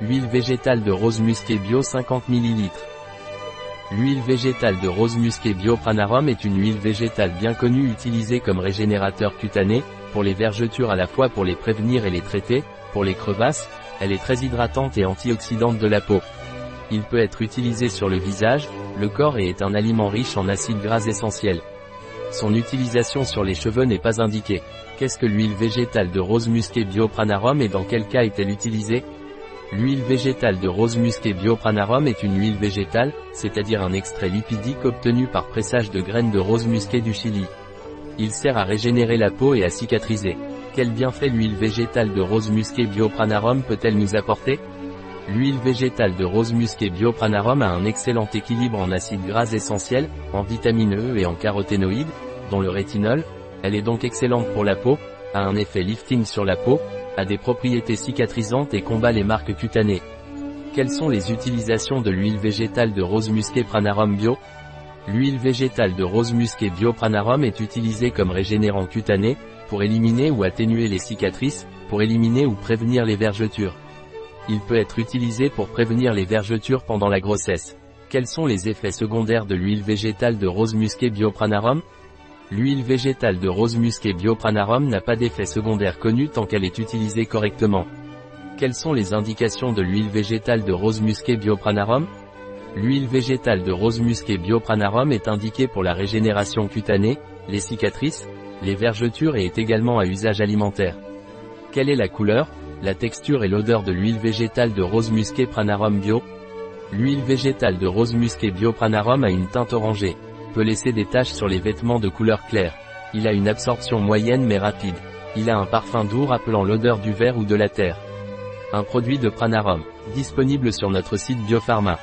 Huile végétale de rose musquée bio 50 ml. L'huile végétale de rose musquée bio Pranarom est une huile végétale bien connue utilisée comme régénérateur cutané, pour les vergetures à la fois pour les prévenir et les traiter, pour les crevasses, elle est très hydratante et antioxydante de la peau. Il peut être utilisé sur le visage, le corps et est un aliment riche en acides gras essentiels. Son utilisation sur les cheveux n'est pas indiquée. Qu'est-ce que l'huile végétale de rose musquée bio Pranarom et dans quel cas est-elle utilisée? L'huile végétale de rose musquée bio Pranarom est une huile végétale, c'est-à-dire un extrait lipidique obtenu par pressage de graines de rose musquée du Chili. Il sert à régénérer la peau et à cicatriser. Quel bienfait l'huile végétale de rose musquée bio Pranarom peut-elle nous apporter? L'huile végétale de rose musquée bio Pranarom a un excellent équilibre en acides gras essentiels, en vitamine E et en caroténoïdes, dont le rétinol. Elle est donc excellente pour la peau, a un effet lifting sur la peau, a des propriétés cicatrisantes et combat les marques cutanées. Quelles sont les utilisations de l'huile végétale de rose musquée Pranarom bio? L'huile végétale de rose musquée bio Pranarom est utilisée comme régénérant cutané, pour éliminer ou atténuer les cicatrices, pour éliminer ou prévenir les vergetures. Il peut être utilisé pour prévenir les vergetures pendant la grossesse. Quels sont les effets secondaires de l'huile végétale de rose musquée bio Pranarom? L'huile végétale de rose musquée bio Pranarom n'a pas d'effet secondaire connu tant qu'elle est utilisée correctement. Quelles sont les indications de l'huile végétale de rose musquée bio Pranarom? L'huile végétale de rose musquée bio Pranarom est indiquée pour la régénération cutanée, les cicatrices, les vergetures et est également à usage alimentaire. Quelle est la couleur, la texture et l'odeur de l'huile végétale de rose musquée Pranarom bio? L'huile végétale de rose musquée bio Pranarom a une teinte orangée. Peut laisser des taches sur les vêtements de couleur claire. Il a une absorption moyenne mais rapide. Il a un parfum doux rappelant l'odeur du verre ou de la terre. Un produit de Pranarom, disponible sur notre site Biopharma.